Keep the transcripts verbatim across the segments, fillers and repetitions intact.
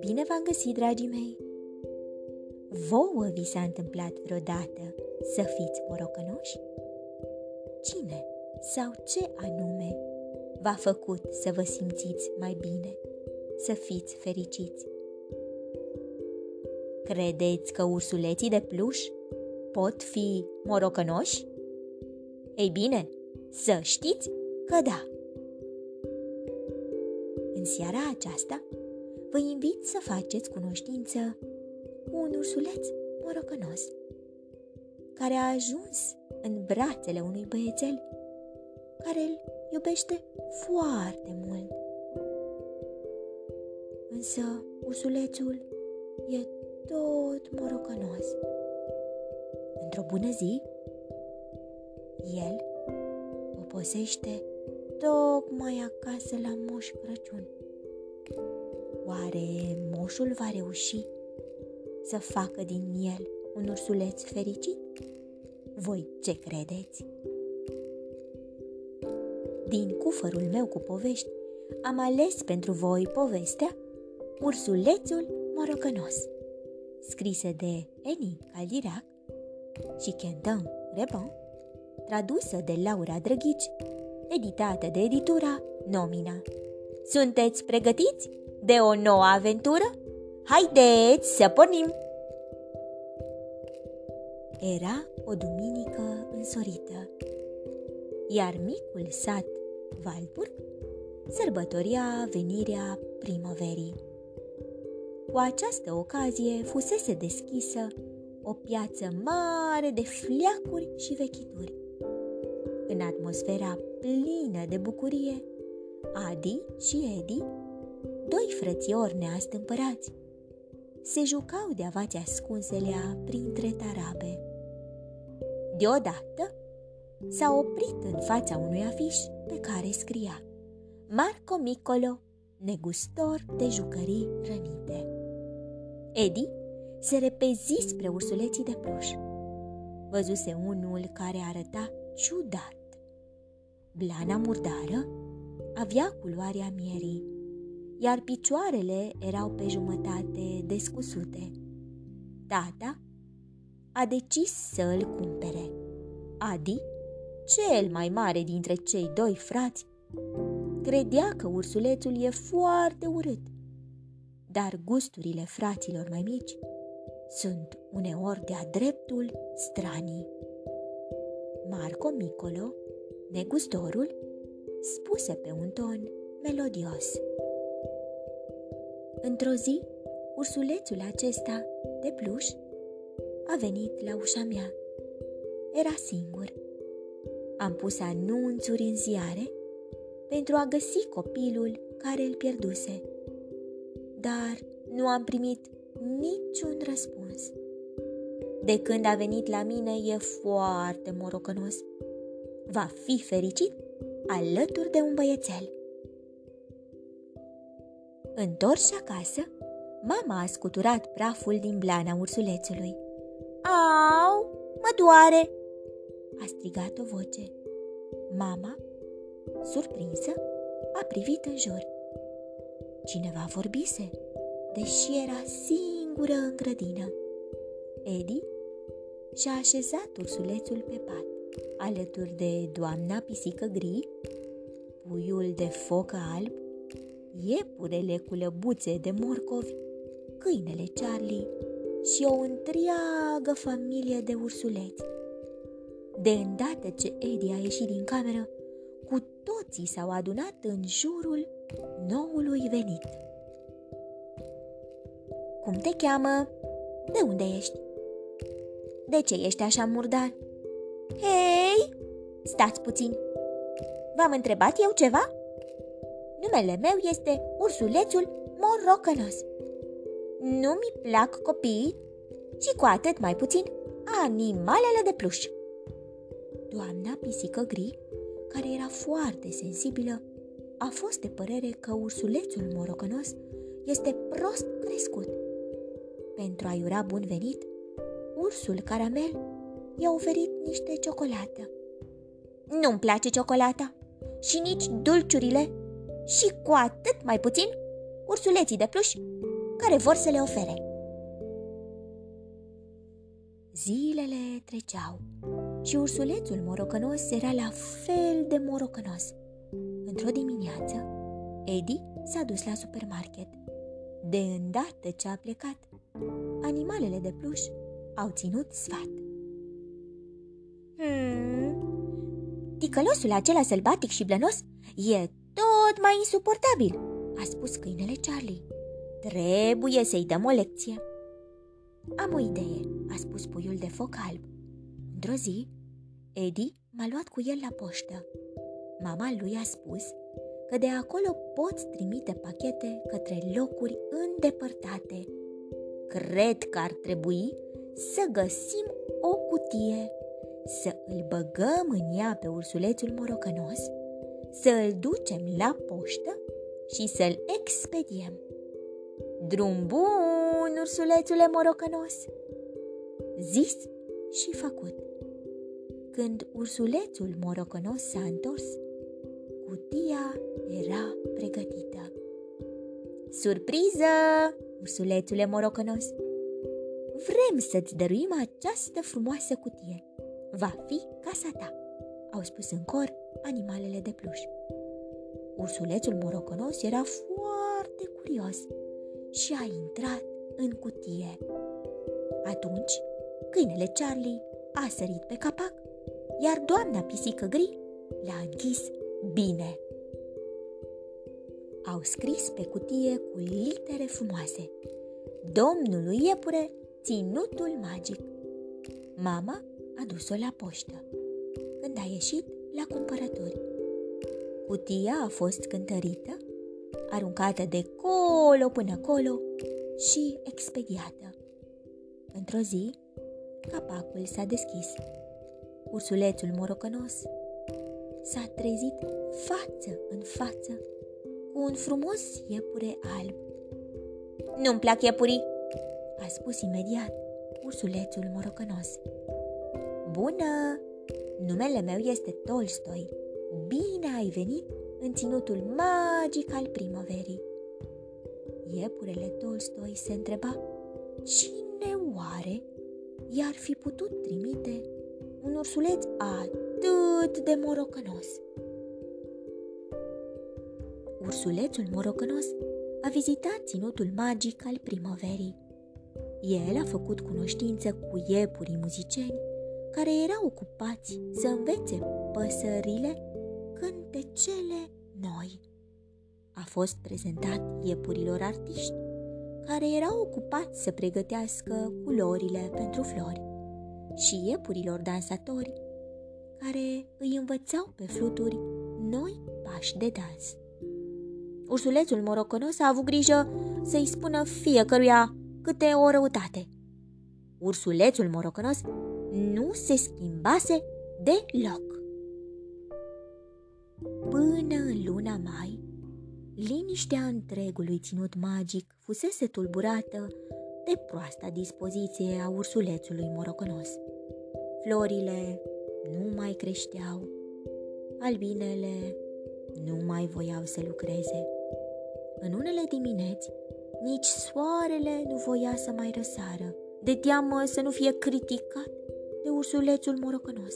Bine v-am găsit, dragii mei! Vouă vi s-a întâmplat vreodată să fiți morocănoși? Cine sau ce anume v-a făcut să vă simțiți mai bine, să fiți fericiți? Credeți că ursuleții de pluș pot fi morocănoși? Ei bine, să știți că da! În seara aceasta vă invit să faceți cunoștință cu un ursuleț morocănos care a ajuns în brațele unui băiețel care îl iubește foarte mult. Însă ursulețul e tot morocănos. Într-o bună zi, el posește tocmai acasă la Moș Crăciun. Oare moșul va reuși să facă din el un ursuleț fericit? Voi ce credeți? Din cufărul meu cu povești am ales pentru voi povestea Ursulețul Morocănos, scrisă de Eni Calirac și Kendo Rebon, tradusă de Laura Drăghici, editată de editura Nomina. Sunteți pregătiți de o nouă aventură? Haideți să pornim! Era o duminică însorită, iar micul sat Valburg sărbătoria venirea primăverii. Cu această ocazie fusese deschisă o piață mare de fleacuri și vechituri. În atmosfera plină de bucurie, Adi și Eddie, doi frățiori neastâmpărați, se jucau de avați ascunselea printre tarabe. Deodată s-a oprit în fața unui afiș pe care scria Marco Micolo, negustor de jucării rănite. Eddie se repezi spre ursuleții de pluș. Văzuse unul care arăta ciudat. Blana murdară avea culoarea mierii, iar picioarele erau pe jumătate descusute. Tata a decis să îl cumpere. Adi, cel mai mare dintre cei doi frați, credea că ursulețul e foarte urât, dar gusturile fraților mai mici sunt uneori de-a dreptul stranii. Marco Micolo, negustorul, spuse pe un ton melodios: într-o zi, ursulețul acesta de pluș a venit la ușa mea. Era singur. Am pus anunțuri în ziare pentru a găsi copilul care îl pierduse, dar nu am primit niciun răspuns. De când a venit la mine e foarte morocănos. Va fi fericit alături de un băiețel. Întors acasă, mama a scuturat praful din blana ursulețului. Au, mă doare! A strigat o voce. Mama, surprinsă, a privit în jur. Cineva vorbise, deși era singură în grădină. Eddie și-a așezat ursulețul pe pat, alături de doamna pisică gri, puiul de focă alb, iepurele cu lăbuțe de morcovi, câinele Charlie și o întreagă familie de ursuleți. De îndată ce Eddie a ieșit din cameră, cu toții s-au adunat în jurul noului venit. Cum te cheamă? De unde ești? De ce ești așa murdar? Hei, stați puțin! V-am întrebat eu ceva? Numele meu este Ursulețul Morocănos. Nu mi plac copiii și cu atât mai puțin animalele de pluș. Doamna pisică gri, care era foarte sensibilă, a fost de părere că ursulețul morocănos este prost crescut. Pentru a-i ura bun venit, ursul caramel i-a oferit niște ciocolată. Nu-mi place ciocolata, și nici dulciurile și cu atât mai puțin ursuleții de pluș care vor să le ofere. Zilele treceau și ursulețul morocănos era la fel de morocănos. Într-o dimineață, Eddie s-a dus la supermarket. De îndată ce a plecat, animalele de pluș au ținut sfat. Hmm, ticălosul acela sălbatic și blănos e tot mai insuportabil, a spus câinele Charlie. Trebuie să-i dăm o lecție. Am o idee, a spus puiul de foc alb. Într-o zi, Eddie m-a luat cu el la poștă. Mama lui a spus că de acolo poți trimite pachete către locuri îndepărtate. Cred că ar trebui să găsim o cutie, să îl băgăm în ea pe ursulețul morocănos, să îl ducem la poștă și să-l expediem. Drum bun, ursulețule morocănos! Zis și făcut. Când ursulețul morocănos s-a întors, cutia era pregătită. Surpriză, ursulețule morocănos! Vrem să-ți dăruim această frumoasă cutie. Va fi casa ta, au spus în cor animalele de pluș. Ursulețul morocănos era foarte curios și a intrat în cutie. Atunci, câinele Charlie a sărit pe capac, iar doamna pisică gri l-a închis bine. Au scris pe cutie cu litere frumoase: Domnului iepure, ținutul magic. Mama a dus-o la poștă. Când a ieșit la cumpărături, cutia a fost cântărită, aruncată de colo până colo și expediată. Într-o zi, capacul s-a deschis. Ursulețul morocănos s-a trezit față în față cu un frumos iepure alb. Nu-mi plac iepurii, a spus imediat ursulețul morocănos. Bună! Numele meu este Tolstoi. Bine ai venit în ținutul magic al primăverii. Iepurele Tolstoi se întreba cine oare i-ar fi putut trimite un ursuleț atât de morocănos. Ursulețul morocănos a vizitat ținutul magic al primăverii. El a făcut cunoștință cu iepurii muzicieni care erau ocupați să învețe păsările cântecele noi. A fost prezentat iepurilor artiști, care erau ocupați să pregătească culorile pentru flori, și iepurilor dansatori, care îi învățau pe fluturi noi pași de dans. Ursulețul morocănos a avut grijă să-i spună fiecăruia câte o răutate. Ursulețul morocănos nu se schimbase deloc. Până în luna mai, liniștea întregului ținut magic fusese tulburată de proasta dispoziție a ursulețului morocănos. Florile nu mai creșteau, albinele nu mai voiau să lucreze. În unele dimineți, nici soarele nu voia să mai răsară, de teamă să nu fie criticat de ursulețul morocănos.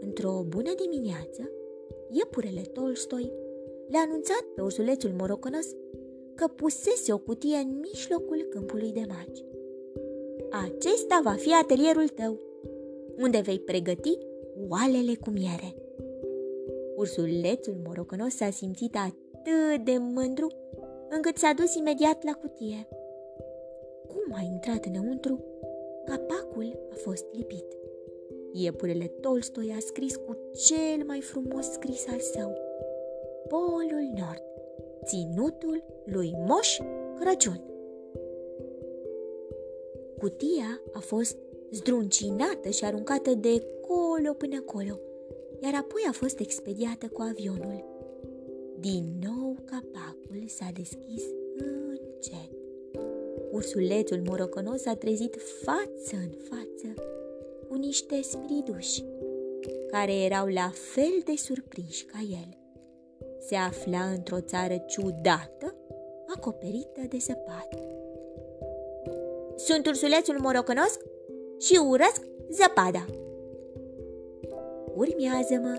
Într-o bună dimineață, iepurele Tolstoi le-a anunțat pe ursulețul morocănos că pusese o cutie în mijlocul câmpului de maci. Acesta va fi atelierul tău, unde vei pregăti oalele cu miere. Ursulețul morocănos s-a simțit atât de mândru încât s-a dus imediat la cutie. Cum a intrat înăuntru, capacul a fost lipit. Iepurele Tolstoi a scris cu cel mai frumos scris al său: Polul Nord, ținutul lui Moș Crăciun. Cutia a fost zdruncinată și aruncată de colo până colo, iar apoi a fost expediată cu avionul. Din nou capacul s-a deschis încet. Ursulețul morocănos s-a trezit față în față cu niște spiriduși care erau la fel de surprinși ca el. Se afla într-o țară ciudată, acoperită de zăpadă. Sunt ursulețul morocănos și urăsc zăpada. Urmează-mă,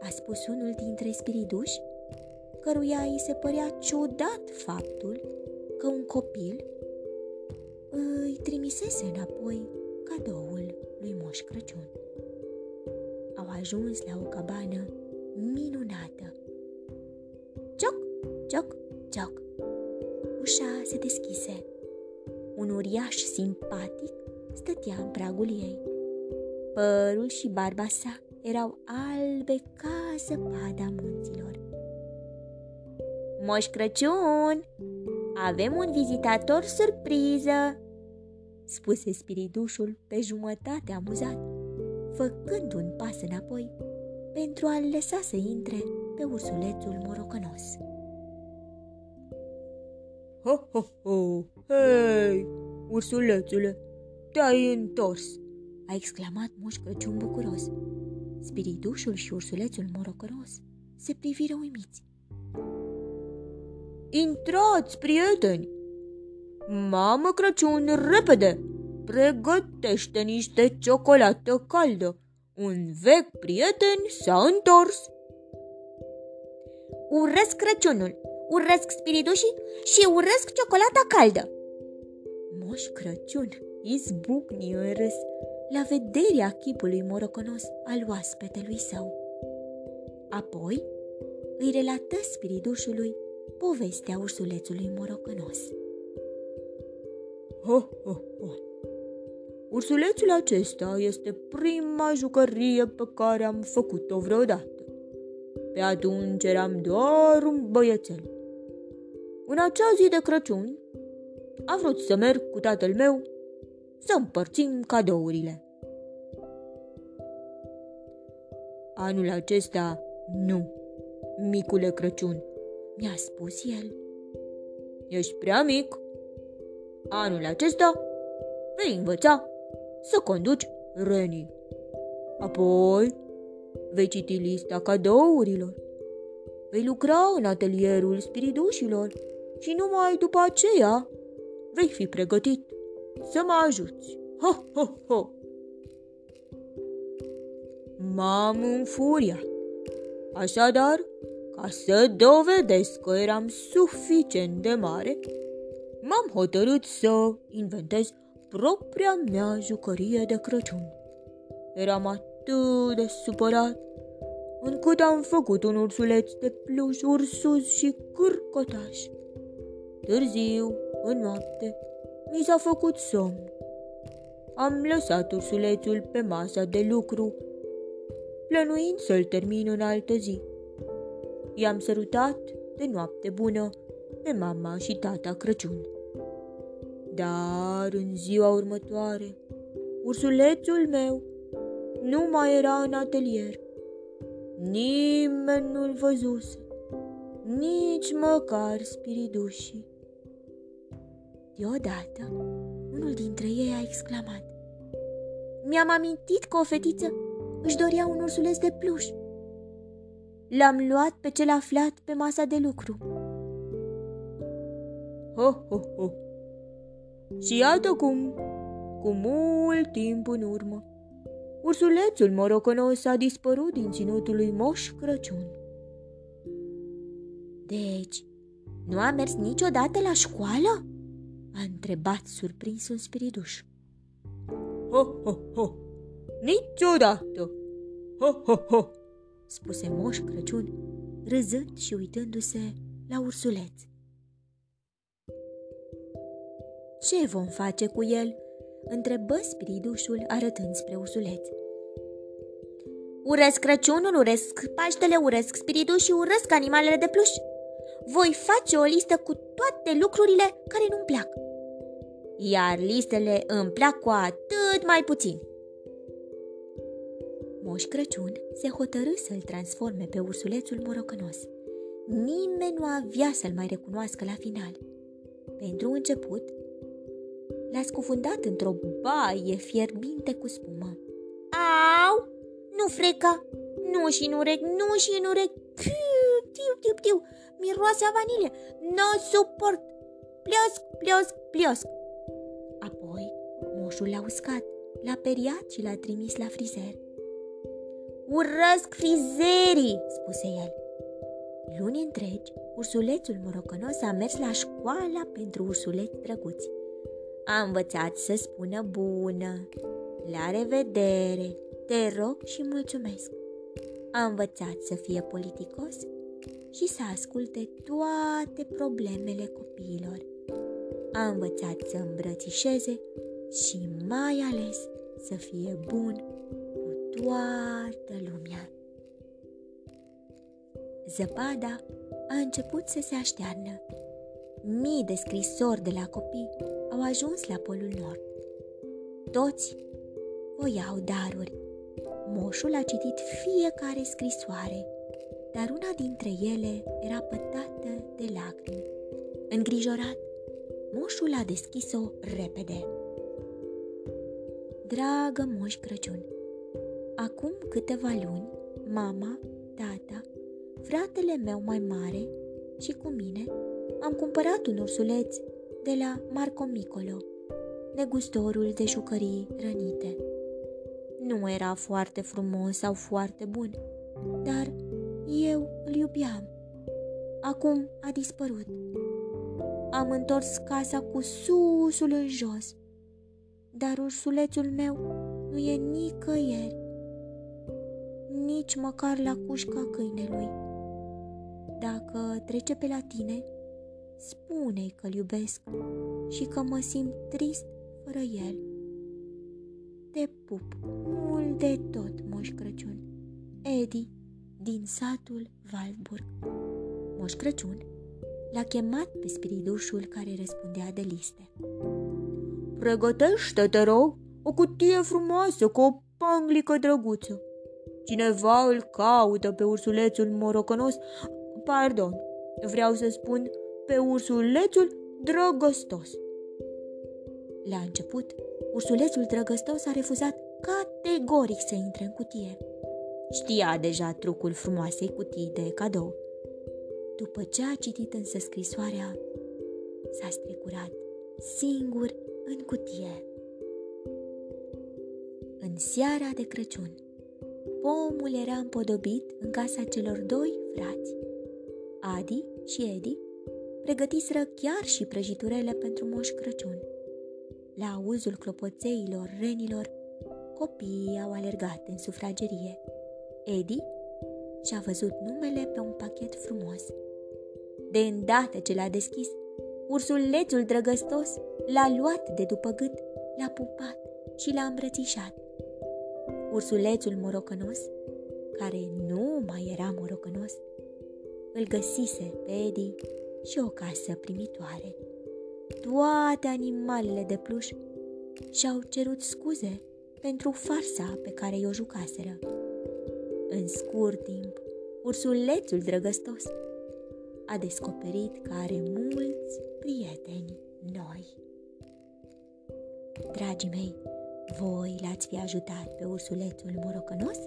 a spus unul dintre spiriduși, căruia îi se părea ciudat faptul că un copil îi trimisese înapoi cadoul lui Moș Crăciun. Au ajuns la o cabană minunată. Cioc, cioc, cioc. Ușa se deschise. Un uriaș simpatic stătea în pragul ei. Părul și barba sa erau albe ca zăpada munților. Moș Crăciun, avem un vizitator surpriză, spuse spiridușul pe jumătate amuzat, făcând un pas înapoi pentru a-l lăsa să intre pe ursulețul morocănos. Ho, ho, ho, hei, ursulețule, te-ai întors, a exclamat Moș Crăciun bucuros. Spiridușul și ursulețul morocănos se priviră uimiți. Intrați, prieteni! Mamă Crăciun, repede! Pregătește niște ciocolată caldă! Un vechi prieten s-a întors! Urăsc Crăciunul, urăsc spiridușii și urăsc ciocolata caldă! Moș Crăciun izbucni în râs la vederea chipului morocănos al oaspetelui său. Apoi îi relată spiridușului povestea ursulețului morocănos. Ho, ho, ho! Ursulețul acesta este prima jucărie pe care am făcut-o vreodată. Pe atunci eram doar un băiețel. În acea zi de Crăciun am vrut să merg cu tatăl meu să împărțim cadourile. Anul acesta nu, micule Crăciun, mi-a spus el. Ești prea mic. Anul acesta vei învăța să conduci renii. Apoi vei citi lista cadourilor. Vei lucra în atelierul spiridușilor și numai după aceea vei fi pregătit să mă ajuți. Ho, ho, ho! M-am înfuriat. Așadar, ca să dovedesc că eram suficient de mare, m-am hotărât să inventez propria mea jucărie de Crăciun. Eram atât de supărat, încât am făcut un ursuleț de pluș ursuz și cârcotaș. Târziu, în noapte, mi s-a făcut somn. Am lăsat ursulețul pe masa de lucru, plănuind să-l termin în altă zi. I-am sărutat de noapte bună pe mama și tata Crăciun. Dar în ziua următoare, ursulețul meu nu mai era în atelier. Nimeni nu-l văzuse, nici măcar spiridușii. Deodată, unul dintre ei a exclamat: Mi-am amintit că o fetiță își dorea un ursuleț de pluș. L-am luat pe cel aflat pe masa de lucru. Ho, ho, ho! Și iată cum, cu mult timp în urmă, ursulețul morocănos a dispărut din ținutul lui Moș Crăciun. Deci, nu a mers niciodată la școală? A întrebat surprins un spiriduș. Ho, ho, ho! Niciodată! Ho, ho, ho! Spuse Moș Crăciun, râzând și uitându-se la ursuleț. Ce vom face cu el? Întrebă spiridușul, arătând spre ursuleț. Urăsc Crăciunul, urăsc Paștele, urăsc spiridușii, urăsc animalele de pluș. Voi face o listă cu toate lucrurile care nu-mi plac. Iar listele îmi plac cu atât mai puțin. Moș Crăciun se hotărâ să-l transforme pe ursulețul morocănos. Nimeni nu avea să-l mai recunoască la final. Pentru început, l-a scufundat într-o baie fierbinte cu spumă. Au! Nu nu freca. Nu și în urechi, nu și în urechi. Piu, piu, piu, piu. Miroase a vanilie. Nu suport. Pliosc, pliosc, pliosc. Apoi moșul l-a uscat, l-a periat și l-a trimis la frizer. Urăsc frizerii, spuse el. Luni întregi, ursulețul morocănos a mers la școala pentru ursuleți drăguți. A învățat să spună bună, la revedere, te rog și mulțumesc. A învățat să fie politicos și să asculte toate problemele copiilor. A învățat să îmbrățișeze și mai ales să fie bun cu toată lumea. Zăpada a început să se aștearnă. Mii de scrisori de la copii au ajuns la Polul Nord. Toți voiau daruri. Moșul a citit fiecare scrisoare, dar una dintre ele era pătată de lacrimi. Îngrijorat, moșul a deschis-o repede. Dragă Moș Crăciun, acum câteva luni, mama, tata, fratele meu mai mare și cu mine am cumpărat un ursuleț de la Marco Micolo, negustorul de jucării rănite. Nu era foarte frumos sau foarte bun, dar eu îl iubeam. Acum a dispărut. Am întors casa cu susul în jos, dar ursulețul meu nu e nicăieri, nici măcar la cușca câinelui. Dacă trece pe la tine, spune-i că-l iubesc și că mă simt trist fără el. Te pup mult de tot, Moș Crăciun. Eddie, din satul Valburg. Moș Crăciun l-a chemat pe spiridușul care răspundea de liste. Pregătește, te rog, o cutie frumoasă cu o panglică drăguță. Cineva îl caută pe ursulețul morocănos, pardon, vreau să spun pe ursulețul drăgăstos. La început, ursulețul drăgăstos a refuzat categoric să intre în cutie. Știa deja trucul frumoasei cutii de cadou. După ce a citit însă scrisoarea, s-a strecurat singur în cutie. În seara de Crăciun, pomul era împodobit în casa celor doi frați. Adi și Eddie pregătiseră chiar și prăjiturele pentru Moș Crăciun. La auzul clopoțeilor renilor, copiii au alergat în sufragerie. Eddie și-a văzut numele pe un pachet frumos. De îndată ce l-a deschis, ursulețul drăgăstos l-a luat de după gât, l-a pupat și l-a îmbrățișat. Ursulețul morocănos, care nu mai era morocănos, îl găsise pe Eddie și o casă primitoare. Toate animalele de pluș și-au cerut scuze pentru farsa pe care i-o jucaseră. În scurt timp, ursulețul drăgăstos a descoperit că are mulți prieteni noi. Dragii mei, voi l-ați fi ajutat pe ursulețul morocănos?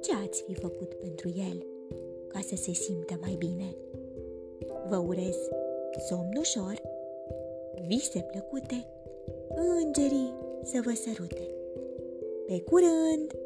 Ce ați fi făcut pentru el ca să se simtă mai bine? Vă urez somn ușor, vise plăcute, îngerii să vă sărute. Pe curând!